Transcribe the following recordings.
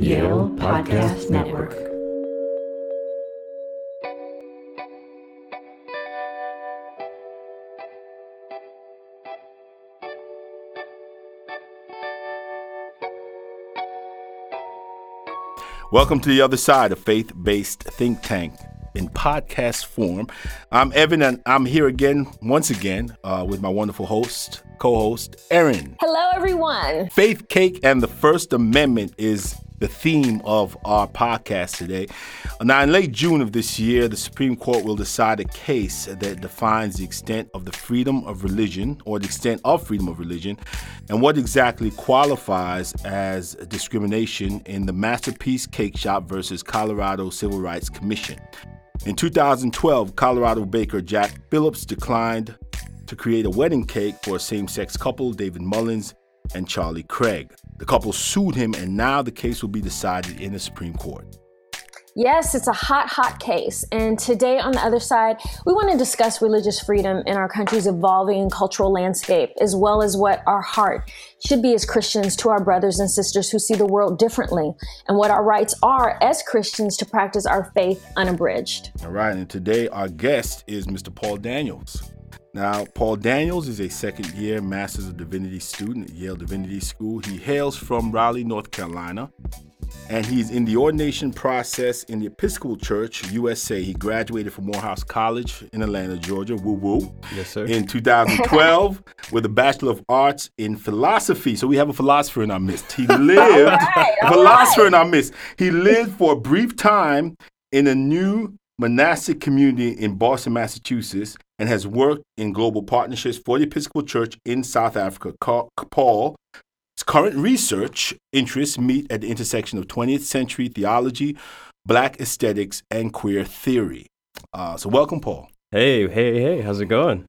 Yale Podcast Network. Welcome to the other side, a faith-based think tank in podcast form. I'm Evan, and I'm here once again, with my wonderful host, co-host, Erin. Hello, everyone. Faith, cake, and the First Amendment is the theme of our podcast today. Now, in late June of this year, the Supreme Court will decide a case that defines the extent of freedom of religion, and what exactly qualifies as discrimination in the Masterpiece Cake Shop versus Colorado Civil Rights Commission. In 2012, Colorado baker Jack Phillips declined to create a wedding cake for a same-sex couple, David Mullins and Charlie Craig. The couple sued him, and now the case will be decided in the Supreme Court. Yes, it's a hot, hot case. And today on The Other Side, we want to discuss religious freedom in our country's evolving cultural landscape, as well as what our heart should be as Christians to our brothers and sisters who see the world differently, and what our rights are as Christians to practice our faith unabridged. All right, and today our guest is Mr. Paul Daniels. Now, Paul Daniels is a second-year Master's of Divinity student at Yale Divinity School. He hails from Raleigh, North Carolina, and he's in the ordination process in the Episcopal Church, USA. He graduated from Morehouse College in Atlanta, Georgia, woo-woo, yes, sir, in 2012 with a Bachelor of Arts in Philosophy. So we have a philosopher in our midst. He lived, He lived for a brief time in a new monastic community in Boston, Massachusetts, and has worked in global partnerships for the Episcopal Church in South Africa. Paul's current research interests meet at the intersection of 20th century theology, Black aesthetics, and queer theory. So welcome, Paul. Hey, how's it going?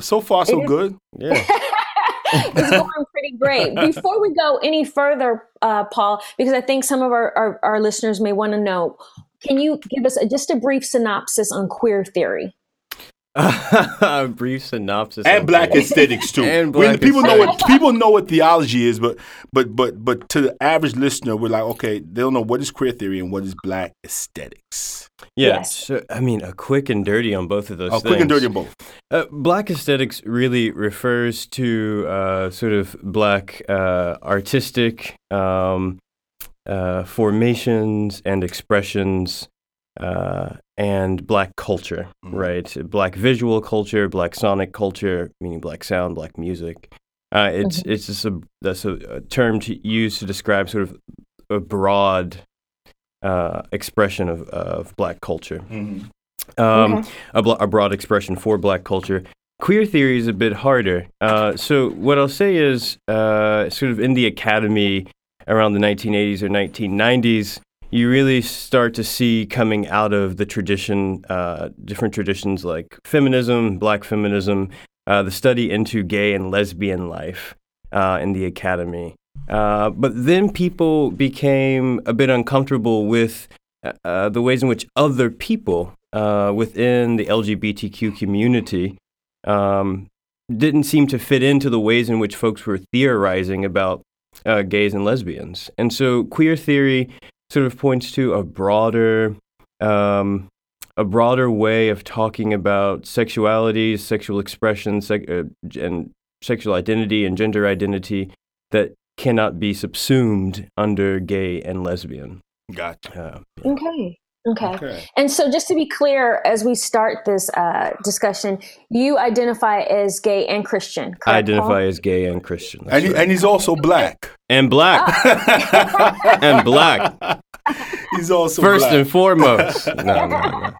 So far, so good. Yeah. It's going pretty great. Before we go any further, Paul, because I think some of our listeners may want to know, can you give us just a brief synopsis on queer theory? A brief synopsis and Black aesthetics too. And Black people aesthetics. People know what theology is, but to the average listener, we're like, okay, they don't know what is queer theory and what is Black aesthetics. Yeah, yes. So, I mean, a quick and dirty on both of those things. Black aesthetics really refers to sort of Black artistic formations and expressions. And Black culture, right? Black visual culture, Black sonic culture, meaning Black sound, Black music. It's just that's a term to use to describe sort of a broad expression of Black culture, a broad expression for Black culture. Queer theory is a bit harder. So what I'll say is sort of in the academy around the 1980s or 1990s, you really start to see coming out of the tradition, different traditions like feminism, Black feminism, the study into gay and lesbian life in the academy. But then people became a bit uncomfortable with the ways in which other people within the LGBTQ community didn't seem to fit into the ways in which folks were theorizing about gays and lesbians. And so queer theory sort of points to a broader way of talking about sexuality, sexual expression, and sexual identity and gender identity that cannot be subsumed under gay and lesbian. Gotcha. Okay. And so just to be clear, as we start this discussion, you identify as gay and Christian, correct? I identify as gay and Christian. And he's also Black. He's also Black. First and foremost. No.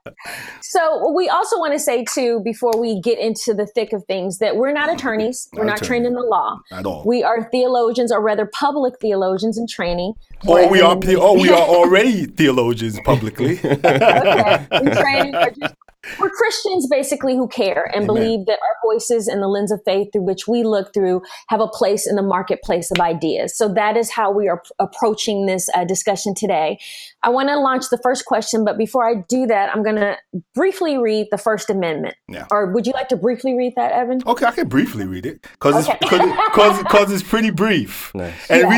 So we also want to say, too, before we get into the thick of things, that we're not attorneys. We're not trained in the law. At all. We are theologians, or rather public theologians in training. We are already theologians publicly. Okay. We train, or just We're Christians, basically, who care and believe that our voices and the lens of faith through which we look through have a place in the marketplace of ideas. So that is how we are approaching this discussion today. I want to launch the first question, but before I do that, I'm going to briefly read the First Amendment. Yeah. Or would you like to briefly read that, Evan? Okay, I can briefly read it because it's pretty brief. Nice. And the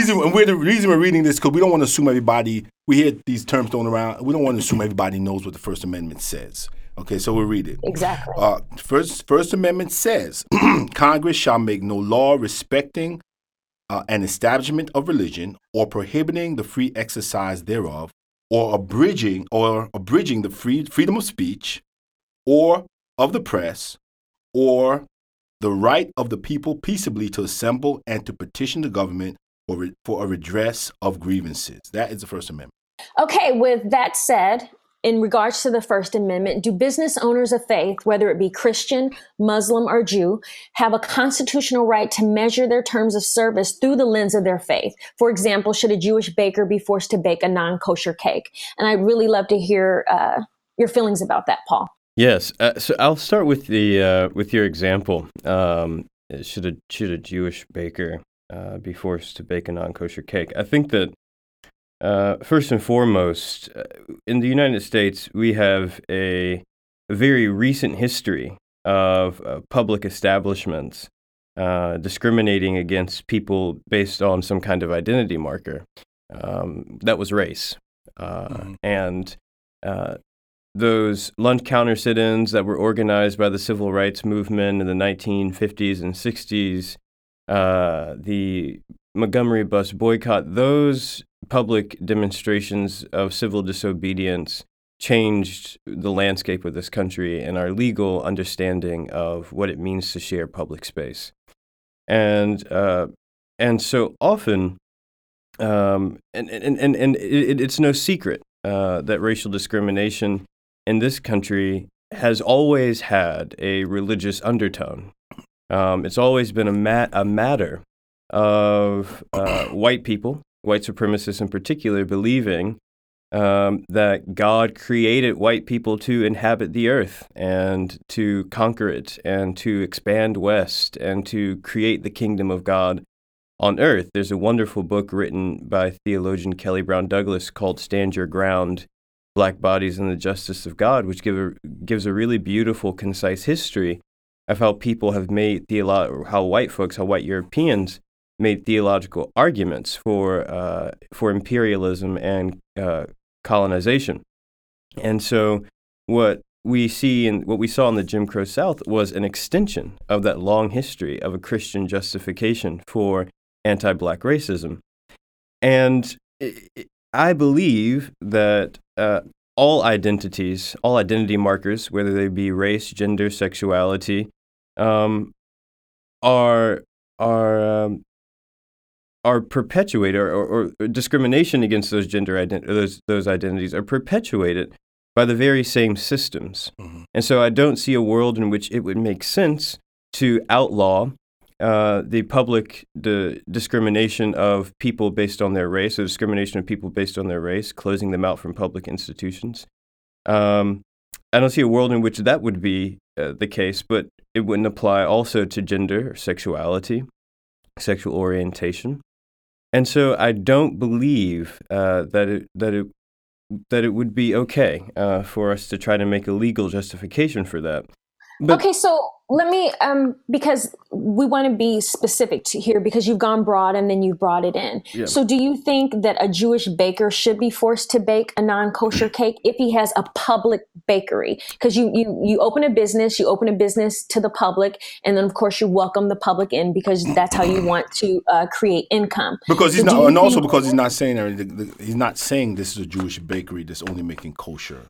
reason we're reading this because we don't want to assume everybody. We hear these terms thrown around. We don't want to assume everybody knows what the First Amendment says. Okay, so we'll read it. Exactly. First Amendment says, Congress shall make no law respecting an establishment of religion or prohibiting the free exercise thereof or abridging the freedom of speech or of the press or the right of the people peaceably to assemble and to petition the government for a redress of grievances. That is the First Amendment. Okay, with that said, in regards to the First Amendment, do business owners of faith, whether it be Christian, Muslim, or Jew, have a constitutional right to measure their terms of service through the lens of their faith? For example, should a Jewish baker be forced to bake a non-kosher cake? And I'd really love to hear your feelings about that, Paul. Yes. So I'll start with with your example. Should a Jewish baker be forced to bake a non-kosher cake? I think that first and foremost, in the United States, we have a very recent history of public establishments discriminating against people based on some kind of identity marker. That was race. And those lunch counter sit-ins that were organized by the civil rights movement in the 1950s and 60s, the Montgomery bus boycott, those public demonstrations of civil disobedience changed the landscape of this country and our legal understanding of what it means to share public space. And so often, it's no secret that racial discrimination in this country has always had a religious undertone. It's always been a matter of white people, white supremacists in particular, believing that God created white people to inhabit the earth and to conquer it and to expand west and to create the kingdom of God on earth. There's a wonderful book written by theologian Kelly Brown Douglas called Stand Your Ground, Black Bodies and the Justice of God, which gives a really beautiful, concise history of how people have made how white Europeans made theological arguments for imperialism and colonization, and so what we see and what we saw in the Jim Crow South was an extension of that long history of a Christian justification for anti-Black racism, and I believe that all identities, all identity markers, whether they be race, gender, sexuality, are perpetuated, or discrimination against those those identities are perpetuated by the very same systems. Mm-hmm. And so I don't see a world in which it would make sense to outlaw the public discrimination of people based on their race, or discrimination of people based on their race, closing them out from public institutions. I don't see a world in which that would be the case, but it wouldn't apply also to gender or sexuality, sexual orientation. And so I don't believe that it would be okay for us to try to make a legal justification for that. But okay, so let me, because we want to be specific here, because you've gone broad and then you've brought it in. Yeah. So do you think that a Jewish baker should be forced to bake a non-kosher cake if he has a public bakery? Because you open a business to the public, and then of course you welcome the public in because that's how you want to create income. Because he's not, and also because he's not saying this is a Jewish bakery that's only making kosher.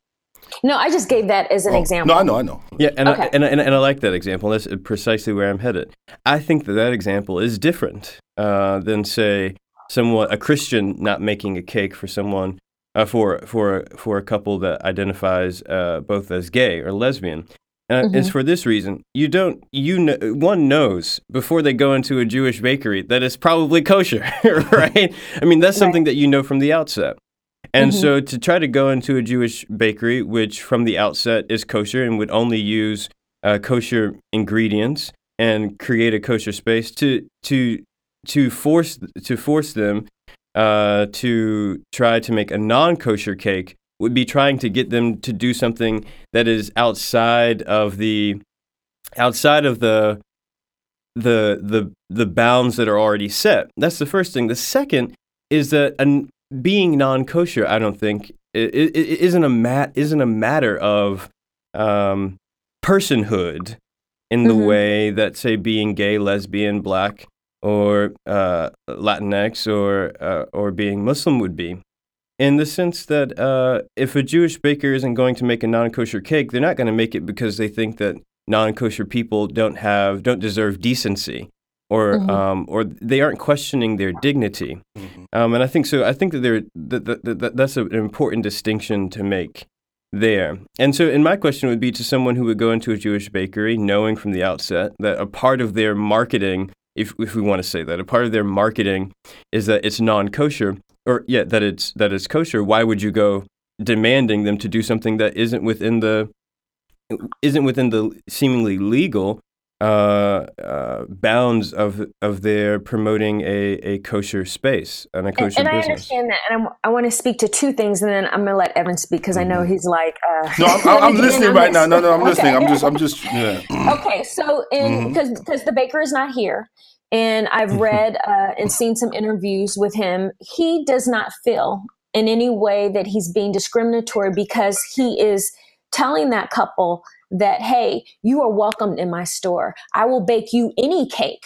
No, I just gave that as an example. No, I know. Yeah, and okay. I like that example. That's precisely where I'm headed. I think that example is different than, say, a Christian not making a cake for someone for a couple that identifies both as gay or lesbian. Mm-hmm. It's for this reason. One knows before they go into a Jewish bakery that it's probably kosher, right? I mean, that's something that you know from the outset. And so to try to go into a Jewish bakery, which from the outset is kosher and would only use kosher ingredients and create a kosher space, to force them to try to make a non-kosher cake would be trying to get them to do something that is outside of the bounds that are already set. That's the first thing. The second is that being non-kosher, I don't think, isn't a matter of personhood in the way that, say, being gay, lesbian, black, or Latinx, or being Muslim would be. In the sense that if a Jewish baker isn't going to make a non-kosher cake, they're not going to make it because they think that non-kosher people don't deserve decency, or they aren't questioning their dignity. And I think so. I think that that's an important distinction to make there. And so, and my question would be to someone who would go into a Jewish bakery, knowing from the outset that a part of their marketing, if we want to say that, a part of their marketing is that it's non-kosher. Or yeah, that it's kosher. Why would you go demanding them to do something that isn't within the seemingly legal bounds of their promoting a kosher space and a kosher business? And I understand that, and I want to speak to two things, and then I'm gonna let Evan speak because I know he's like. No, I'm listening right now. No, I'm listening. I'm just. Yeah. Okay, so because the baker is not here. And I've read and seen some interviews with him. He does not feel in any way that he's being discriminatory because he is telling that couple that, hey, you are welcomed in my store. I will bake you any cake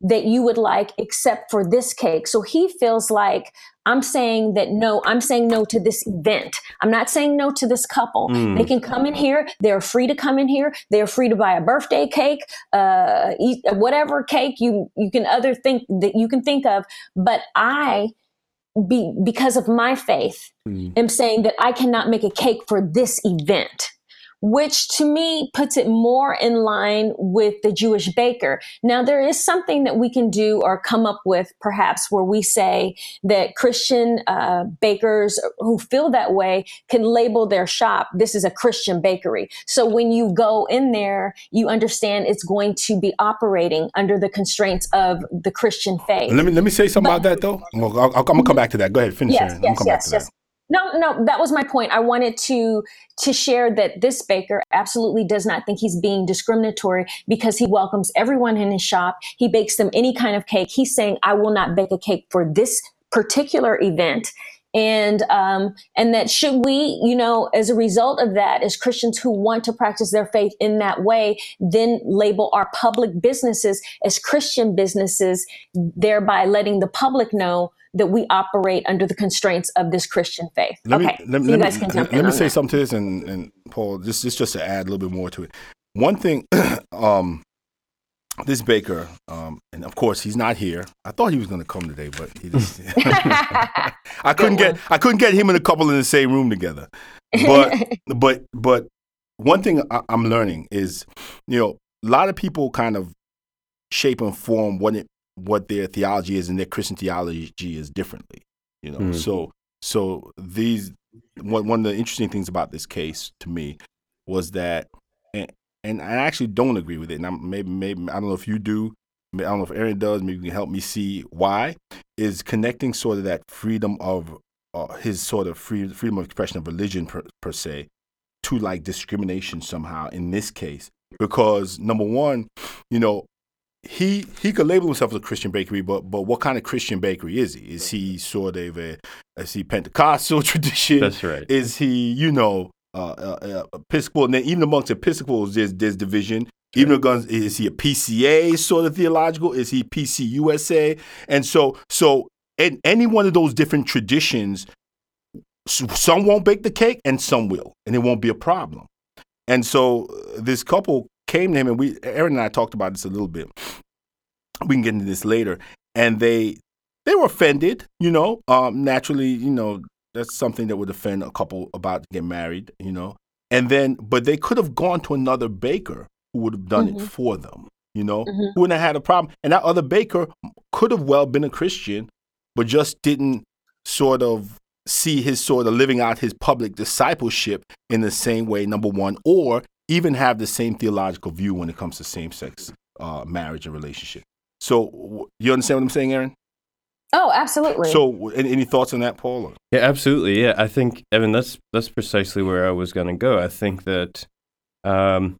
that you would like except for this cake. So he feels like I'm saying no to this event. I'm not saying no to this couple. They can come in here. They're free to come in here. They're free to buy a birthday cake, eat whatever cake you can think of. But because of my faith, am saying that I cannot make a cake for this event, which to me puts it more in line with the Jewish baker. Now, there is something that we can do or come up with perhaps where we say that Christian bakers who feel that way can label their shop, this is a Christian bakery. So when you go in there, you understand it's going to be operating under the constraints of the Christian faith. Let me say something about that, though. I'm going to come back to that. Go ahead, finish. Yes, yes. No, that was my point. I wanted to share that this baker absolutely does not think he's being discriminatory because he welcomes everyone in his shop. He bakes them any kind of cake. He's saying, I will not bake a cake for this particular event. And that should we, as a result of that, as Christians who want to practice their faith in that way, then label our public businesses as Christian businesses, thereby letting the public know that we operate under the constraints of this Christian faith. Let me say something to this, and Paul, this just to add a little bit more to it. One thing, this baker, and of course he's not here. I thought he was going to come today, but he just, I couldn't get him and a couple in the same room together. But one thing I'm learning is, a lot of people kind of shape and form what their theology is and their Christian theology is differently, So these one of the interesting things about this case to me was that, and I actually don't agree with it. And maybe I don't know if you do, I don't know if Erin does. Maybe you can help me see why is connecting sort of that freedom of his sort of freedom of expression of religion per se to like discrimination somehow in this case, because number one, He could label himself as a Christian bakery, but what kind of Christian bakery is he? Is he sort of is he Pentecostal tradition? That's right. Is he, Episcopal? And then even amongst Episcopals, there's division. That's even right. Is he a PCA sort of theological? Is he PCUSA? And so in any one of those different traditions, some won't bake the cake and some will, and it won't be a problem. And so this couple came to him, and Erin and I talked about this a little bit. We can get into this later. And they were offended, naturally, that's something that would offend a couple about to get married, And then, but they could have gone to another baker who would have done it for them, who wouldn't have had a problem. And that other baker could have well been a Christian, but just didn't sort of see his sort of living out his public discipleship in the same way, number one, or even have the same theological view when it comes to same-sex marriage and relationship. So you understand what I'm saying, Erin? Oh, absolutely. So any thoughts on that, Paul? Yeah, absolutely. Yeah, I think, Evan, that's precisely where I was going to go. I think that when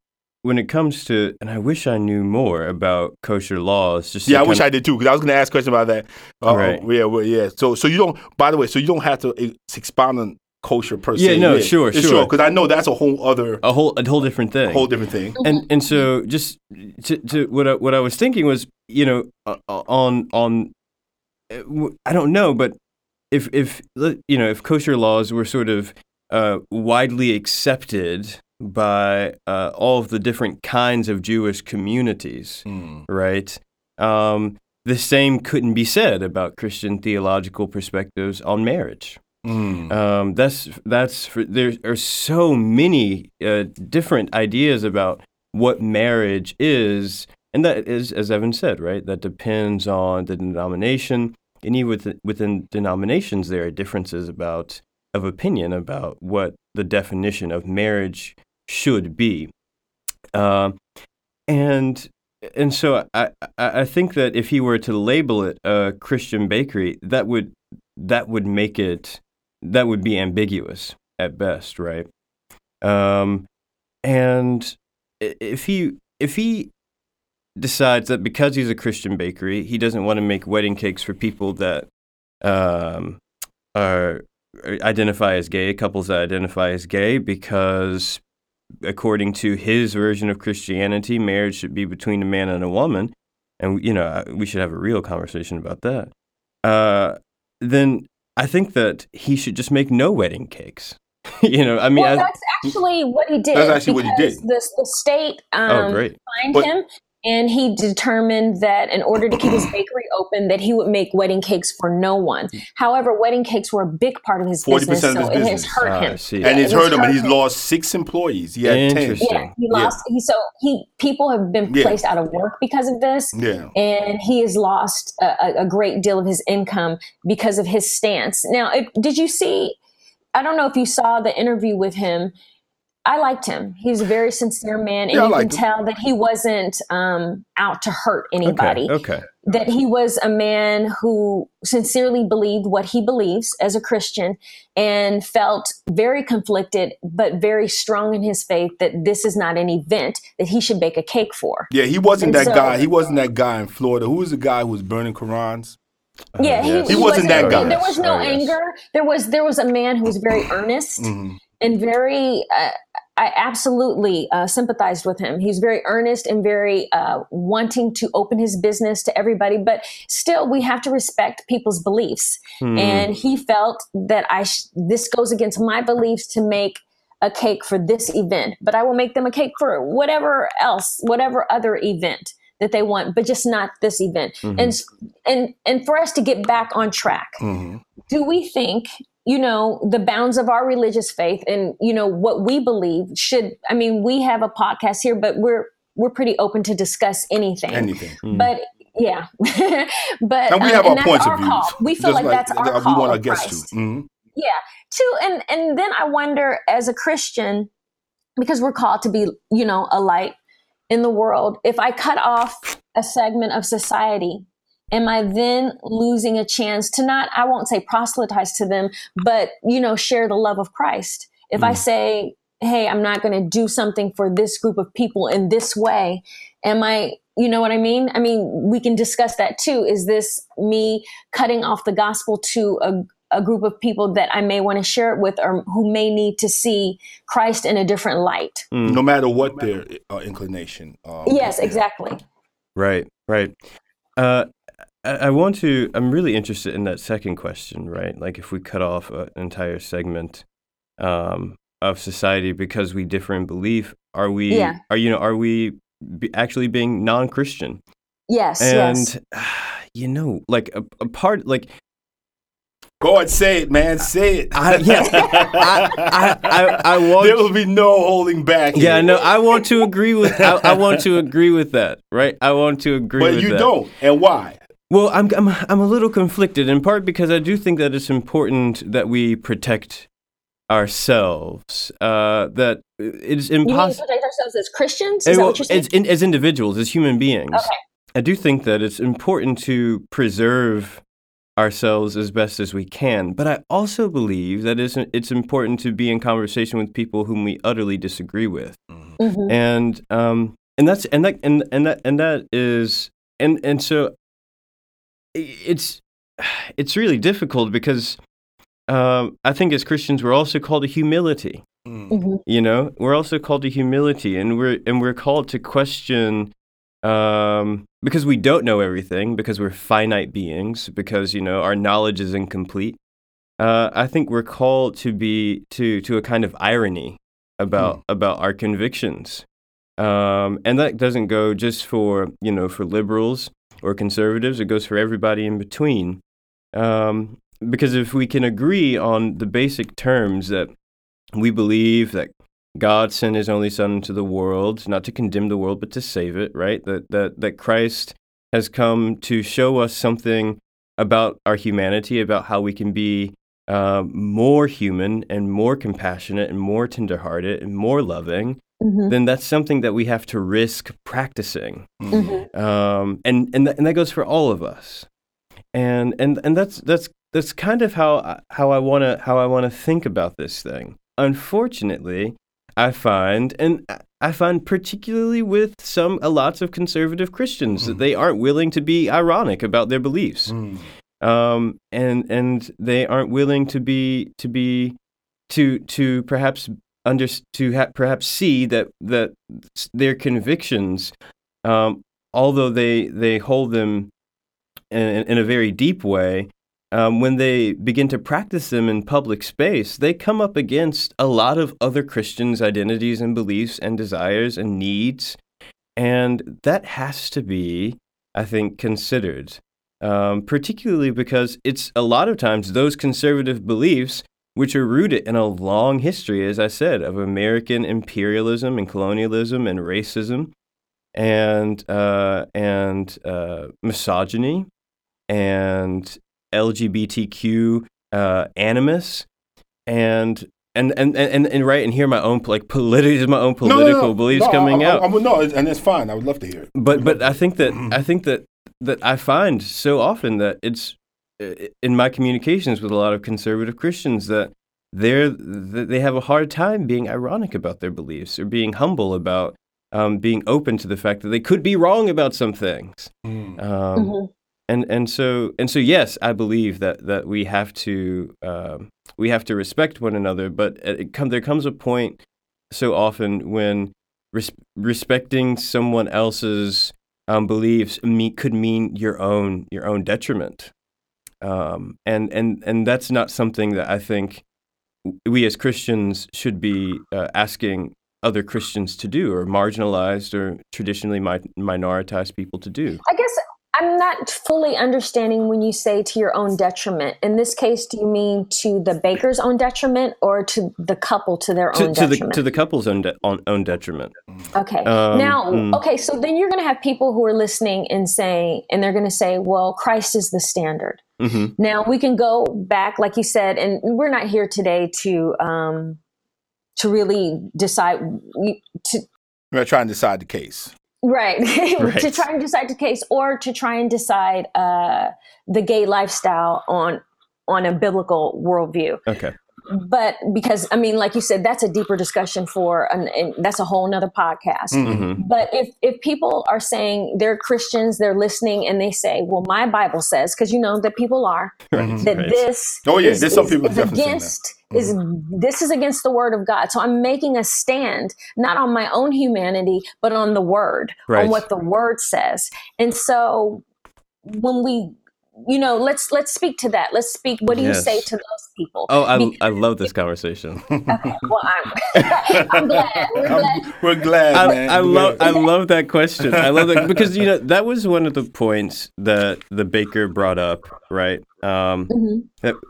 it comes to, and I wish I knew more about kosher laws. Just yeah, I wish I did too, because I was going to ask a question about that. Right. Yeah, well, yeah. So you don't, by the way, so you don't have to expound on kosher per se. Yeah, no, sure. Because I know that's a whole other. A whole different thing. A whole different thing. And so just to what I was thinking was, you know, on I don't know, but if you know, if kosher laws were sort of widely accepted by all of the different kinds of Jewish communities, right? The same couldn't be said about Christian theological perspectives on marriage. There are so many different ideas about what marriage is. And that is, as Evan said, right, that depends on the denomination. And even within denominations, there are differences of opinion about what the definition of marriage should be. And so I think that if he were to label it a Christian bakery, that would make it, that would be ambiguous at best, right? And if he decides that because he's a Christian bakery, he doesn't want to make wedding cakes for people that identify as gay, couples that identify as gay, because according to his version of Christianity, marriage should be between a man and a woman, and, you know, we should have a real conversation about that, then I think that he should just make no wedding cakes. You know, I mean, well, that's actually what he did. That's actually what he did. The state fined him. And he determined that in order to keep his bakery open, that he would make wedding cakes for no one. However, wedding cakes were a big part of his 40% business, of his business. It has hurt him. Yeah, and it's hurt him, and he's lost 6 employees. He had 10. Yeah, he lost. Yeah. People have been placed out of work because of this, and he has lost a great deal of his income because of his stance. Now, did you see? I don't know if you saw the interview with him. I liked him. He was a very sincere man, and you can tell that he wasn't out to hurt anybody. Okay. That he was a man who sincerely believed what he believes as a Christian and felt very conflicted, but very strong in his faith that this is not an event that he should bake a cake for. Yeah, he wasn't that guy. He wasn't that guy in Florida. Who was the guy who was burning Qurans? Yeah, he wasn't that guy. There was no anger. There was a man who was very earnest. Mm-hmm. And very, I absolutely sympathized with him. He's very earnest and very wanting to open his business to everybody. But still, we have to respect people's beliefs. And he felt that this goes against my beliefs to make a cake for this event. But I will make them a cake for whatever else, whatever other event that they want, but just not this event. Mm-hmm. And for us to get back on track, do we think, you know, the bounds of our religious faith and, you know, what we believe we have a podcast here, but we're pretty open to discuss anything. Mm-hmm. But yeah, but and we have our points of view. We feel like that's our call. We want our guests to. Mm-hmm. Yeah. Too. And then I wonder, as a Christian, because we're called to be, you know, a light in the world, if I cut off a segment of society, am I then losing a chance to not, I won't say proselytize to them, but, you know, share the love of Christ? If I say, hey, I'm not going to do something for this group of people in this way, am I, you know what I mean? I mean, we can discuss that too. Is this me cutting off the gospel to a group of people that I may want to share it with, or who may need to see Christ in a different light? No matter what their inclination. Yes, exactly. Right. I'm really interested in that second question, right? Like, if we cut off an entire segment of society because we differ in belief, are we? Yeah. Are we actually being non-Christian? Yes. You know, like a part, like. Go and say it, man. Say it. I want. There will be no holding back. Yeah, no. I want to agree with. I want to agree with that. Right. I want to agree with that. But you don't. And why? Well, I'm a little conflicted, in part because I do think that it's important that we protect ourselves. That it's impossible. Protect ourselves as Christians? Is that what you're saying? As individuals, as human beings. Okay. I do think that it's important to preserve ourselves as best as we can, but I also believe that it's important to be in conversation with people whom we utterly disagree with, mm-hmm. and so it's really difficult because I think as Christians we're also called to humility. Mm-hmm. You know, we're also called to humility, and we're called to question. Because we don't know everything, because we're finite beings, because, you know, our knowledge is incomplete. I think we're called to be to a kind of irony about our convictions. And that doesn't go just for, you know, for liberals or conservatives. It goes for everybody in between. Because if we can agree on the basic terms that we believe that God sent his only son into the world, not to condemn the world, but to save it, right? That Christ has come to show us something about our humanity, about how we can be more human and more compassionate and more tenderhearted and more loving, mm-hmm. then that's something that we have to risk practicing. Mm-hmm. And that goes for all of us. And that's kind of how I wanna think about this thing. Unfortunately, I find particularly with lots of conservative Christians that they aren't willing to be ironic about their beliefs, and they aren't willing to perhaps see that their convictions, although they hold them in a very deep way. When they begin to practice them in public space, they come up against a lot of other Christians' identities and beliefs and desires and needs. And that has to be, I think, considered, particularly because it's a lot of times those conservative beliefs, which are rooted in a long history, as I said, of American imperialism and colonialism and racism and misogyny and LGBTQ animus, and right, and hear my own political beliefs coming out. And it's fine. I would love to hear it. But I think that I find so often that it's in my communications with a lot of conservative Christians that they have a hard time being ironic about their beliefs or being humble about being open to the fact that they could be wrong about some things. Mm-hmm. And so yes, I believe that we have to respect one another. But there comes a point so often when respecting someone else's beliefs could mean your own detriment, and that's not something that I think we as Christians should be asking other Christians to do, or marginalized or traditionally minoritized people to do. I guess. I'm not fully understanding when you say to your own detriment. In this case, do you mean to the baker's own detriment or to the couple, to their own detriment? To the couple's own detriment. Okay. So then you're going to have people who are listening and saying, and they're going to say, well, Christ is the standard. Mm-hmm. Now, we can go back, like you said, and we're not here today to really decide. We're trying to decide the case. Right. To try and decide the case or to try and decide the gay lifestyle on a biblical worldview. Okay. But because, I mean, like you said, that's a deeper discussion and that's a whole nother podcast. Mm-hmm. But if people are saying they're Christians, they're listening and they say, well, my Bible says, because you know that people are, this is against the word of God. So I'm making a stand, not on my own humanity, but on the word, on what the word says. And so when we... You know, let's speak to that. Let's speak. What do you say to those people? Oh, I love this conversation. Okay, well, I'm glad. We're glad. I love that question. I love that because you know that was one of the points that the baker brought up, right? That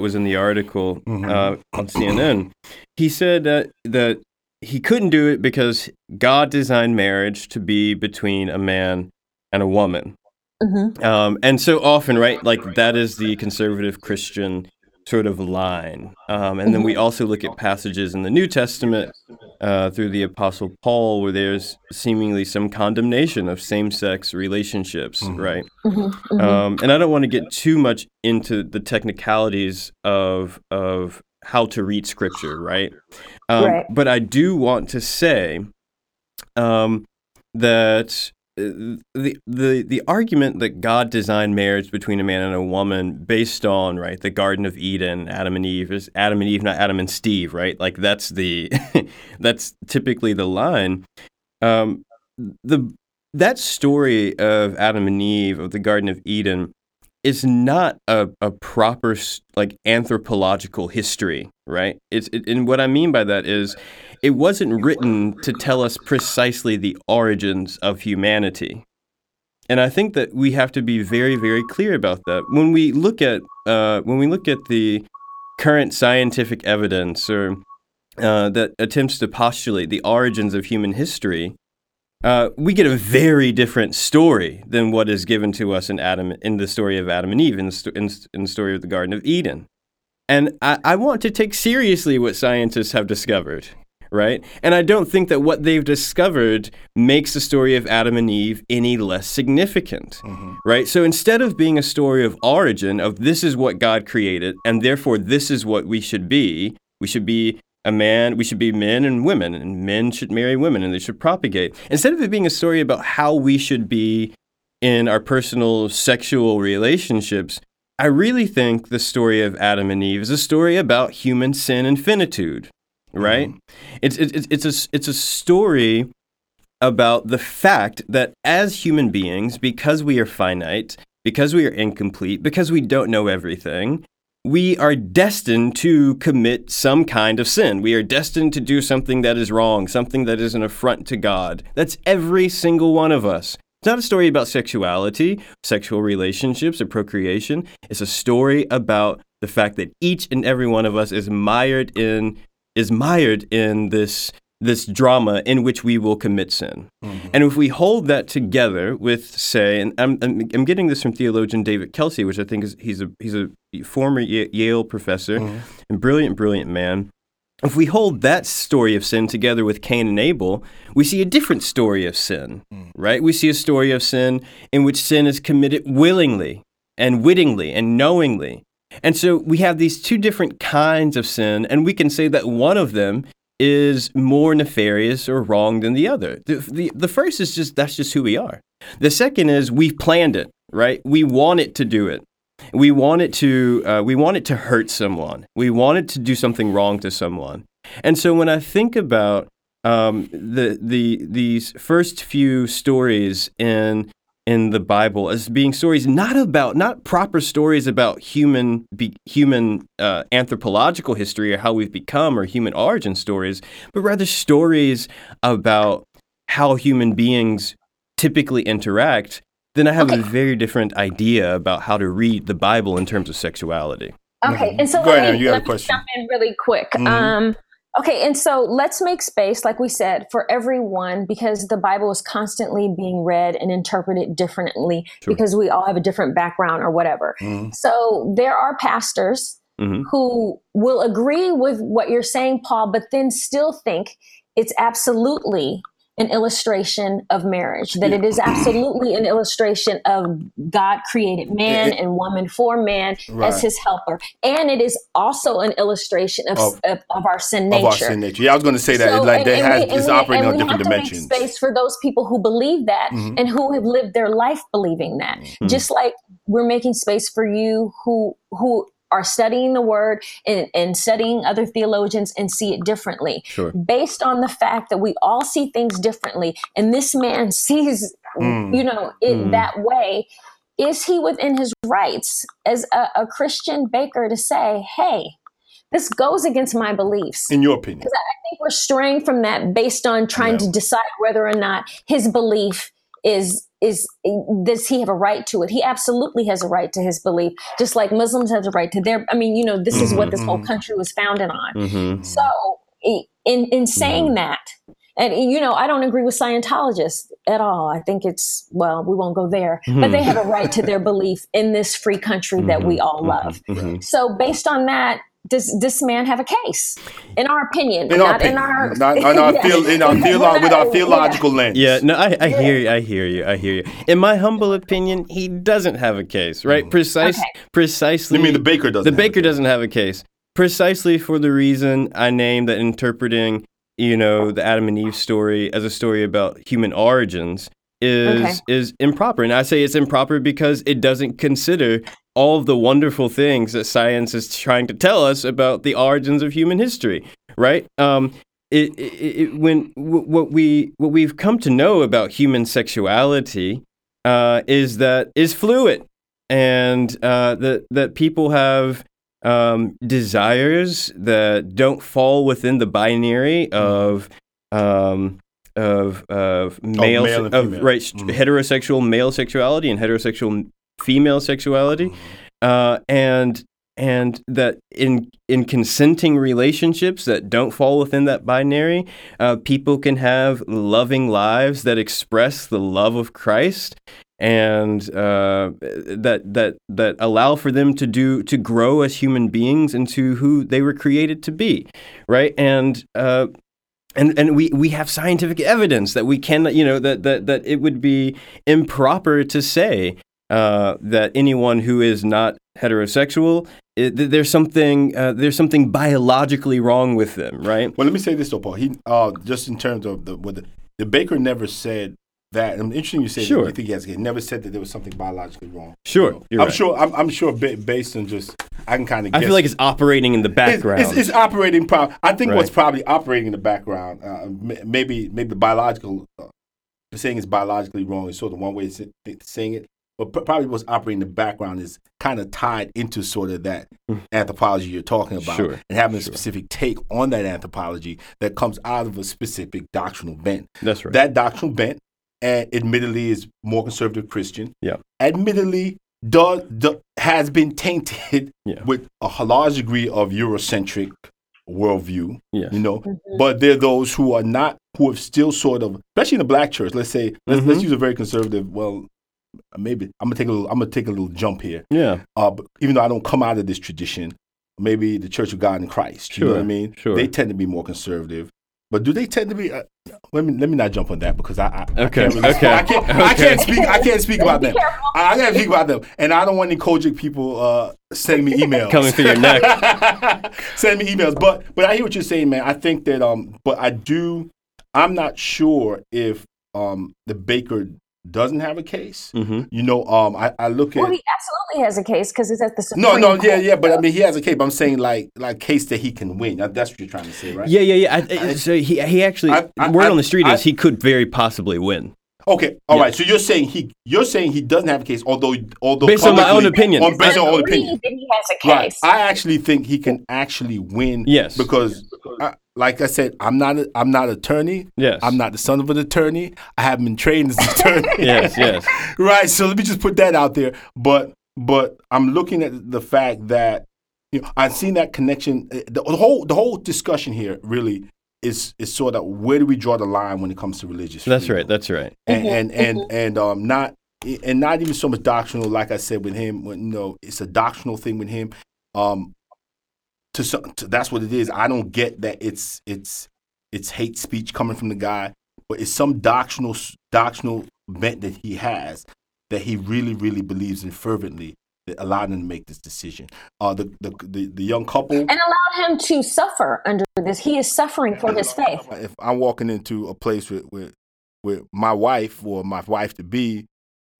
was in the article on CNN. He said that he couldn't do it because God designed marriage to be between a man and a woman. Mm-hmm. And so often, right, like that is the conservative Christian sort of line. And then we also look at passages in the New Testament through the Apostle Paul, where there's seemingly some condemnation of same-sex relationships, right? And I don't want to get too much into the technicalities of how to read Scripture, right? But I do want to say that the argument that God designed marriage between a man and a woman based on, right, the Garden of Eden, Adam and Eve, is Adam and Eve, not Adam and Steve, right? Like that's the that's typically the line. That story of Adam and Eve, of the Garden of Eden, is not a proper like anthropological history, right? And what I mean by that is it wasn't written to tell us precisely the origins of humanity. And I think that we have to be very, very clear about that. When we look at the current scientific evidence or that attempts to postulate the origins of human history, we get a very different story than what is given to us in the story of Adam and Eve, in the story of the Garden of Eden. And I want to take seriously what scientists have discovered, right? And I don't think that what they've discovered makes the story of Adam and Eve any less significant, right? So instead of being a story of origin, of this is what God created, and therefore this is what we should be we should be men and women, and men should marry women, and they should propagate. Instead of it being a story about how we should be in our personal sexual relationships, I really think the story of Adam and Eve is a story about human sin and finitude, right? It's a story about the fact that as human beings, because we are finite, because we are incomplete, because we don't know everything, we are destined to commit some kind of sin. We are destined to do something that is wrong, something that is an affront to God. That's every single one of us. It's not a story about sexuality, sexual relationships, or procreation. It's a story about the fact that each and every one of us is mired in this drama in which we will commit sin. And if we hold that together with, say, and I'm getting this from theologian David Kelsey, which I think is he's a former Yale professor, and brilliant man. If we hold that story of sin together with Cain and Abel, we see a different story of sin, right? We see a story of sin in which sin is committed willingly and wittingly and knowingly. And so we have these two different kinds of sin, and we can say that one of them is more nefarious or wrong than the other. The first is just, that's just who we are. The second is we've planned it, right? We want it to do it. We want it to hurt someone. We want it to do something wrong to someone. And so when I think about these first few stories in the Bible as being stories not proper stories about human anthropological history or how we've become or human origin stories, but rather stories about how human beings typically interact, then I have a very different idea about how to read the Bible in terms of sexuality. Okay, and so let me jump in really quick. Okay, and so let's make space, like we said, for everyone, because the Bible is constantly being read and interpreted differently because we all have a different background or whatever. So there are pastors who will agree with what you're saying, Paul, but then still think it's absolutely an illustration of marriage, that it is absolutely an illustration of God created man and woman for man as his helper. And it is also an illustration of our sin nature. Yeah, I was going to say that. It's operating on different dimensions. Make space for those people who believe that and who have lived their life believing that. Just like we're making space for you who are studying the word and studying other theologians and see it differently. Based on the fact that we all see things differently, and this man sees, it that way, is he within his rights as a Christian baker to say, hey, this goes against my beliefs? In your opinion? Because I think we're straying from that based on trying to decide whether or not his belief is does he have a right to it? He absolutely has a right to his belief, just like Muslims have a right to their. I mean, this is what this whole country was founded on. So in saying that, And, you know, I don't agree with Scientologists at all. I think it's, well, we won't go there, but they have a right to their belief in this free country that we all love. So based on that, does this man have a case? In our opinion, not in our theological lens. Yeah, no, I hear you. In my humble opinion, he doesn't have a case, right? Precisely. You mean the baker doesn't? The baker doesn't have a case. Precisely for the reason I named, that interpreting, you know, the Adam and Eve story as a story about human origins is improper. And I say it's improper because it doesn't consider all of the wonderful things that science is trying to tell us about the origins of human history, right? What we've come to know about human sexuality is that is fluid, and that people have desires that don't fall within the binary of heterosexual male sexuality and heterosexual female sexuality, and that in consenting relationships that don't fall within that binary, people can have loving lives that express the love of Christ, and that allow for them to grow as human beings into who they were created to be, right? And we have scientific evidence that we cannot, you know, that it would be improper to say that anyone who is not heterosexual, there's something biologically wrong with them, right? Well, let me say this though, Paul. He just in terms of the baker never said that. I'm interesting you say that. You think he has never said that there was something biologically wrong. Sure, you know? I'm sure based on just I can kind of guess. I feel like it's operating in the background. It's operating. What's probably operating in the background. Maybe the biological saying it's biologically wrong is sort of one way of saying it. But probably what's operating in the background is kind of tied into sort of that anthropology you're talking about, and having a specific take on that anthropology that comes out of a specific doctrinal bent. That's right. That doctrinal bent, and admittedly, is more conservative Christian. Yeah. Admittedly, has been tainted with a large degree of Eurocentric worldview. Yes. You know, but there are those who are not, who have still sort of, especially in the Black church. Let's say, let's use a very conservative. Well, maybe I'm gonna take a little jump here. Yeah. But even though I don't come out of this tradition, maybe the Church of God in Christ. You know what I mean? Sure. They tend to be more conservative. But do they tend to be? Let me not jump on that because I can't speak about them. I can't speak about them, and I don't want any Kojic people sending me emails coming through your neck. Send me emails, but I hear what you're saying, man. I think that but I do. I'm not sure if the baker doesn't have a case. You know, I look at. Well, he absolutely has a case because it's at the Supreme Court. No, but I mean, he has a case. But I'm saying like case that he can win. That's what you're trying to say, right? Yeah. So the word on the street is he could very possibly win. Okay, all right. So you're saying he doesn't have a case, although based on my own opinion, he has a case. Right. I actually think he can actually win. Yes, because like I said, I'm not an attorney. Yes, I'm not the son of an attorney. I haven't been trained as an attorney. yes. Right. So let me just put that out there. But I'm looking at the fact that I've seen that connection. The whole discussion here really. Is sort of where do we draw the line when it comes to religious freedom? That's right. And not even so much doctrinal, like I said with him. It's a doctrinal thing with him. That's what it is. I don't get that it's hate speech coming from the guy, but it's some doctrinal bent that he has that he really really believes in fervently. Allowed him to make this decision. The young couple and allowed him to suffer under this. He is suffering for his faith. If I'm walking into a place with my wife or my wife to be,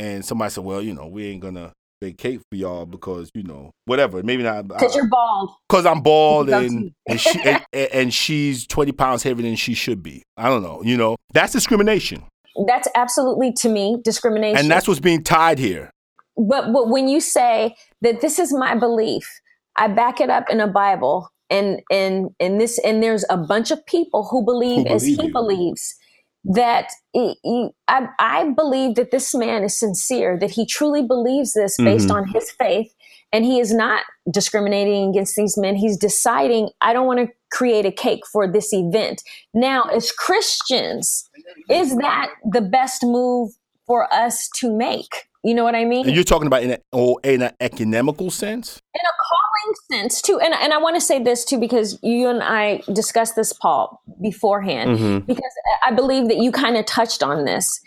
and somebody said, "Well, we ain't gonna vacate for y'all because whatever." Maybe not because you're bald. Because I'm bald and she's 20 pounds heavier than she should be. I don't know. That's discrimination. That's absolutely to me discrimination, and that's what's being tied here. But when you say that this is my belief, I back it up in a Bible, and there's a bunch of people who believe as he believes. That I believe that this man is sincere, that he truly believes this based on his faith, and he is not discriminating against these men. He's deciding, I don't want to create a cake for this event. Now, as Christians, is that the best move for us to make? You know what I mean? And you're talking about in an economical sense? In a calling sense, too. And I want to say this, too, because you and I discussed this, Paul, beforehand, mm-hmm. because I believe that you kind of touched on this.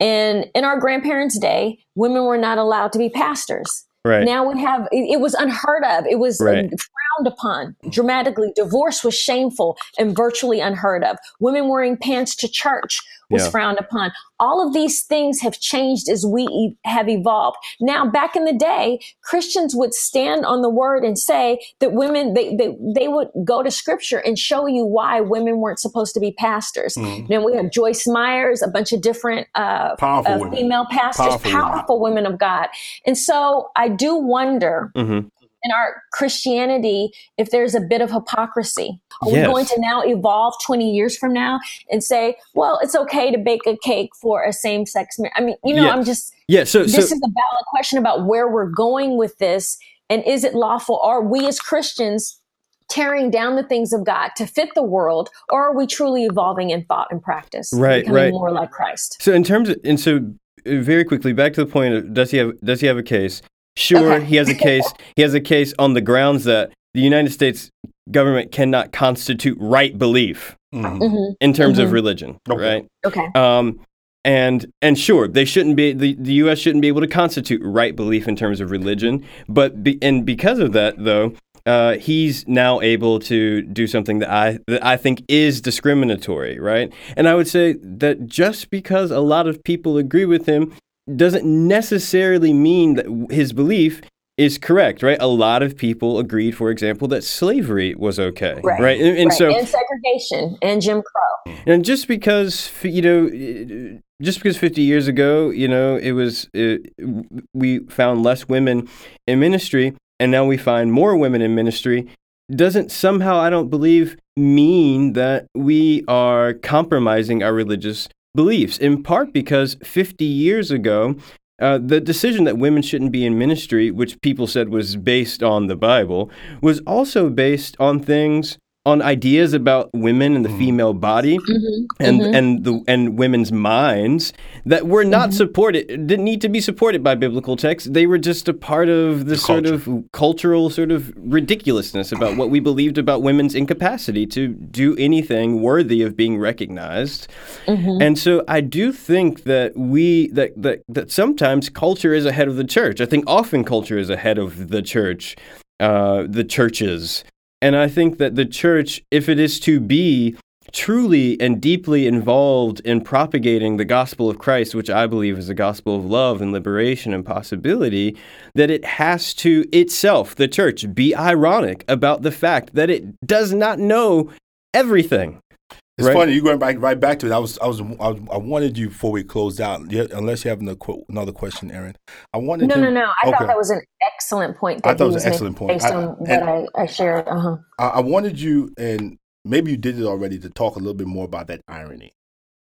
And in our grandparents' day, women were not allowed to be pastors. Right. Now we have, it was unheard of. It was frowned upon dramatically. Divorce was shameful and virtually unheard of. Women wearing pants to church was frowned upon. All of these things have changed as we have evolved. Now, back in the day, Christians would stand on the word and say that women, they would go to scripture and show you why women weren't supposed to be pastors. Mm-hmm. Now we have Joyce Myers, a bunch of different female pastors, powerful women of God. And so I do wonder mm-hmm. in our Christianity, if there's a bit of hypocrisy. Are we going to now evolve 20 years from now and say, well, it's okay to bake a cake for a same-sex marriage? I mean, you know, I'm just, this is a valid question about where we're going with this. And is it lawful? Are we as Christians tearing down the things of God to fit the world, or are we truly evolving in thought and practice? Becoming more like Christ. So in terms of, and so very quickly, back to the point of, does he have a case? Sure, okay. He has a case. He has a case on the grounds that the United States government cannot constitute right belief mm-hmm. in terms mm-hmm. of religion, right? Okay. And sure, they shouldn't be. The U.S. shouldn't be able to constitute right belief in terms of religion. But because of that, though, he's now able to do something that I think is discriminatory, right? And I would say that just because a lot of people agree with him doesn't necessarily mean that his belief is correct, right? A lot of people agreed, for example, that slavery was okay, right? And segregation and Jim Crow. And just because 50 years ago, you know, we found less women in ministry, and now we find more women in ministry, doesn't somehow, I don't believe, mean that we are compromising our religious beliefs, in part because 50 years ago, the decision that women shouldn't be in ministry, which people said was based on the Bible, was also based on ideas about women and the female body mm-hmm. and women's minds that were not mm-hmm. supported, didn't need to be supported by biblical texts. They were just a part of the sort of cultural sort of ridiculousness about what we believed about women's incapacity to do anything worthy of being recognized. Mm-hmm. And so I do think that that sometimes culture is ahead of the church. I think often culture is ahead of the church, the churches. And I think that the church, if it is to be truly and deeply involved in propagating the gospel of Christ, which I believe is the gospel of love and liberation and possibility, that it has to itself, the church, be ironic about the fact that it does not know everything. It's funny, you're going right back to it. I wanted you before we closed out, unless you have another question, Erin. No. I thought that was an excellent point. Based on what I shared. Uh-huh. I wanted you, and maybe you did it already, to talk a little bit more about that irony.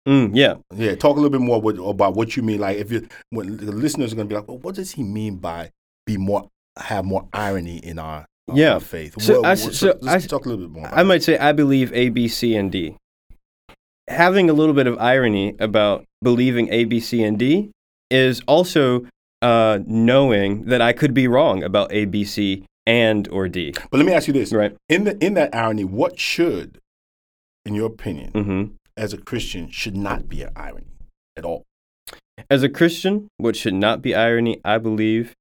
Yeah. Talk a little bit more about what you mean. Like, when the listeners are going to be like, well, what does he mean by have more irony in our faith? So let's talk a little bit more. I might say I believe A, B, C, and D. Having a little bit of irony about believing A, B, C, and D is also knowing that I could be wrong about A, B, C, and or D. But let me ask you this. Right. In that irony, what should, in your opinion, mm-hmm. as a Christian, should not be an irony at all? As a Christian, what should not be irony, I believe,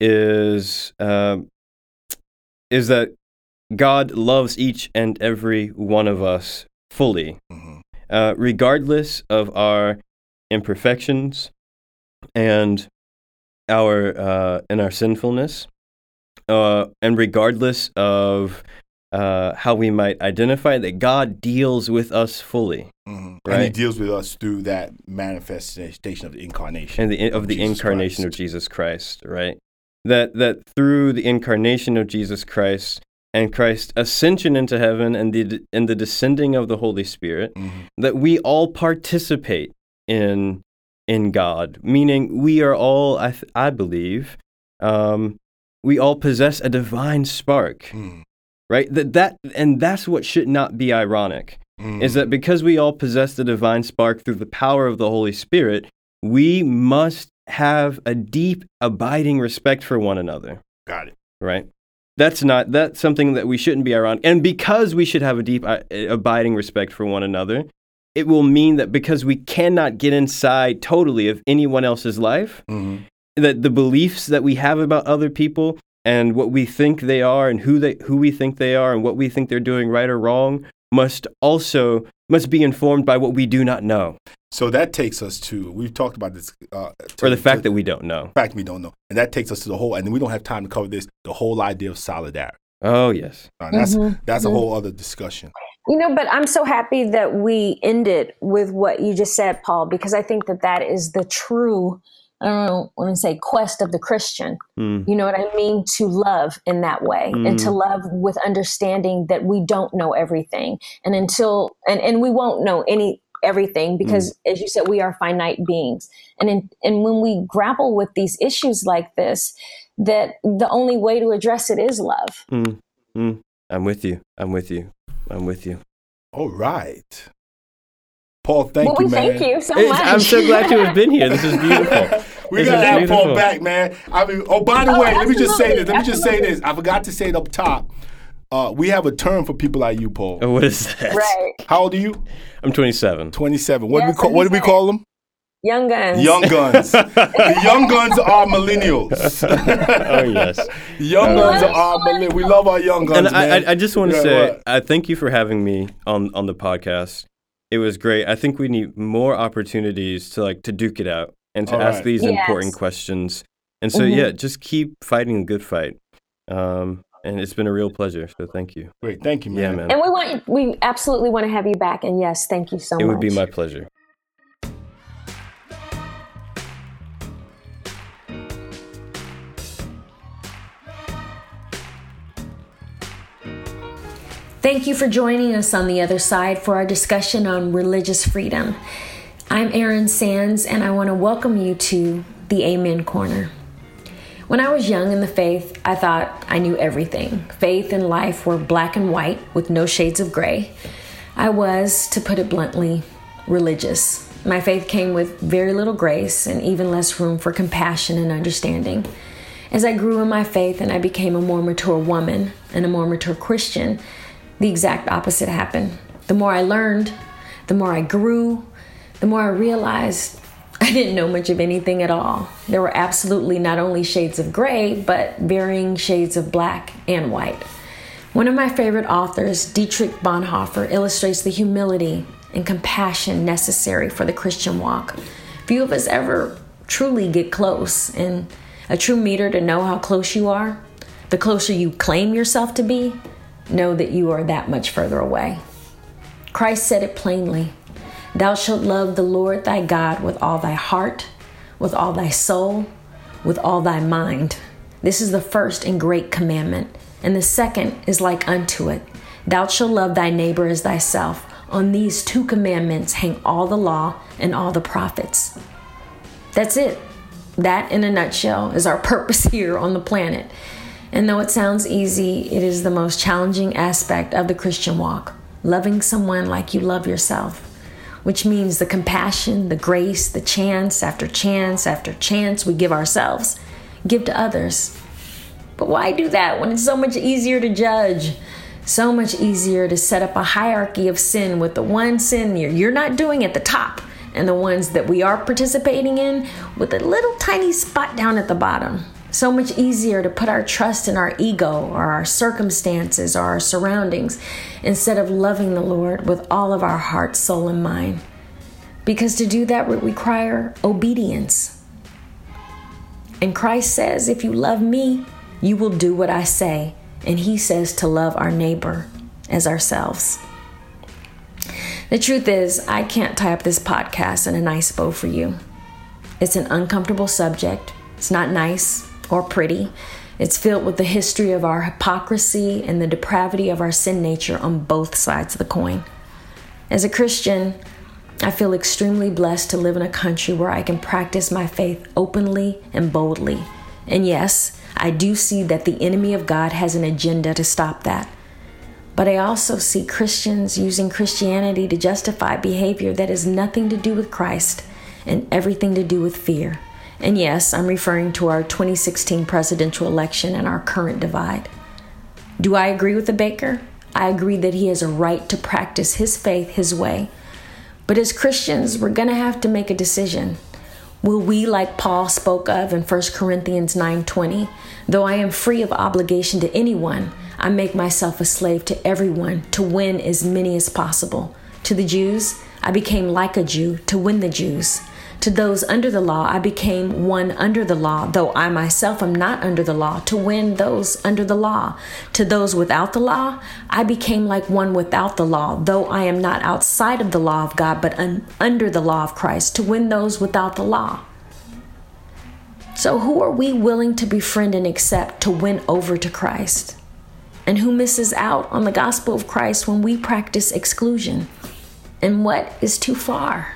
is that God loves each and every one of us fully. Mm-hmm. Regardless of our imperfections and our sinfulness, and regardless of how we might identify, that God deals with us fully, mm-hmm. right? And He deals with us through that manifestation of the incarnation of Jesus Christ, right? That through the incarnation of Jesus Christ and Christ's ascension into heaven and the descending of the Holy Spirit, mm-hmm. that we all participate in God, meaning we are all, I believe, we all possess a divine spark, right? That's what should not be ironic, is that because we all possess the divine spark through the power of the Holy Spirit, we must have a deep, abiding respect for one another. Got it. Right? That's something that we shouldn't be ironic. And because we should have a deep, abiding respect for one another, it will mean that because we cannot get inside totally of anyone else's life, that the beliefs that we have about other people and what we think they are and who we think they are and what we think they're doing right or wrong must be informed by what we do not know. So that takes us to, we've talked about this. That we don't know. Fact we don't know. And that takes us to the whole, and we don't have time to cover this, the whole idea of solidarity. Oh, yes. That's a whole other discussion. You know, but I'm so happy that we ended with what you just said, Paul, because I think that is the true, quest of the Christian. You know what I mean? To love in that way and to love with understanding that we don't know everything. And we won't know everything because, as you said, we are finite beings. And when we grapple with these issues like this, that the only way to address it is love. I'm with you. All right. Paul, thank you, man. Thank you so much. I'm so glad to have been here. This is beautiful. We got to have Paul back, man. I mean, Let me just say this. I forgot to say it up top. We have a term for people like you, Paul. Oh, what is that? Right. How old are you? I'm 27. 27. What do we call them? Young guns. Young guns. The young guns are millennials. Oh, yes. Young guns are millennials. We love our young guns, man. I just want to say, right. I thank you for having me on the podcast. It was great. I think we need more opportunities to duke it out and to ask these important questions. And so, just keep fighting a good fight. And it's been a real pleasure. So thank you. Great. Thank you, man. Yeah, man. And we absolutely want to have you back. And yes, thank you so much. It would be my pleasure. Thank you for joining us on the other side for our discussion on religious freedom. I'm Erin Sands, and I want to welcome you to the Amen Corner. When I was young in the faith, I thought I knew everything. Faith and life were black and white with no shades of gray. I was, to put it bluntly, religious. My faith came with very little grace and even less room for compassion and understanding. As I grew in my faith and I became a more mature woman and a more mature Christian, the exact opposite happened. The more I learned, the more I grew, the more I realized I didn't know much of anything at all. There were absolutely not only shades of gray, but varying shades of black and white. One of my favorite authors, Dietrich Bonhoeffer, illustrates the humility and compassion necessary for the Christian walk. Few of us ever truly get close, and a true meter to know how close you are, the closer you claim yourself to be, know that you are that much further away. Christ said it plainly, "Thou shalt love the Lord thy God with all thy heart, with all thy soul, with all thy mind." This is the first and great commandment. And the second is like unto it, "Thou shalt love thy neighbor as thyself." On these two commandments hang all the law and all the prophets. That's it. That, in a nutshell, is our purpose here on the planet. And though it sounds easy, it is the most challenging aspect of the Christian walk, loving someone like you love yourself, which means the compassion, the grace, the chance after chance after chance we give ourselves, give to others. But why do that when it's so much easier to judge, so much easier to set up a hierarchy of sin with the one sin you're not doing at the top and the ones that we are participating in with a little tiny spot down at the bottom? So much easier to put our trust in our ego or our circumstances or our surroundings instead of loving the Lord with all of our heart, soul, and mind. Because to do that would require obedience. And Christ says, if you love me, you will do what I say. And he says to love our neighbor as ourselves. The truth is, I can't tie up this podcast in a nice bow for you. It's an uncomfortable subject. It's not nice or pretty. It's filled with the history of our hypocrisy and the depravity of our sin nature on both sides of the coin. As a Christian, I feel extremely blessed to live in a country where I can practice my faith openly and boldly. And yes, I do see that the enemy of God has an agenda to stop that. But I also see Christians using Christianity to justify behavior that has nothing to do with Christ and everything to do with fear. And yes, I'm referring to our 2016 presidential election and our current divide. Do I agree with the baker? I agree that he has a right to practice his faith his way. But as Christians, we're going to have to make a decision. Will we, like Paul spoke of in 1 Corinthians 9:20, though I am free of obligation to anyone, I make myself a slave to everyone to win as many as possible. To the Jews, I became like a Jew to win the Jews. To those under the law, I became one under the law, though I myself am not under the law, to win those under the law. To those without the law, I became like one without the law, though I am not outside of the law of God, but under the law of Christ, to win those without the law. So who are we willing to befriend and accept to win over to Christ? And who misses out on the gospel of Christ when we practice exclusion? And what is too far?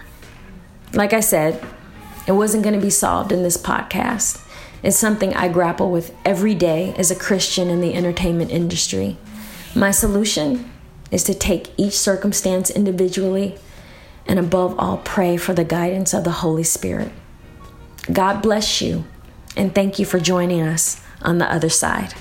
Like I said, it wasn't going to be solved in this podcast. It's something I grapple with every day as a Christian in the entertainment industry. My solution is to take each circumstance individually and above all, pray for the guidance of the Holy Spirit. God bless you and thank you for joining us on the other side.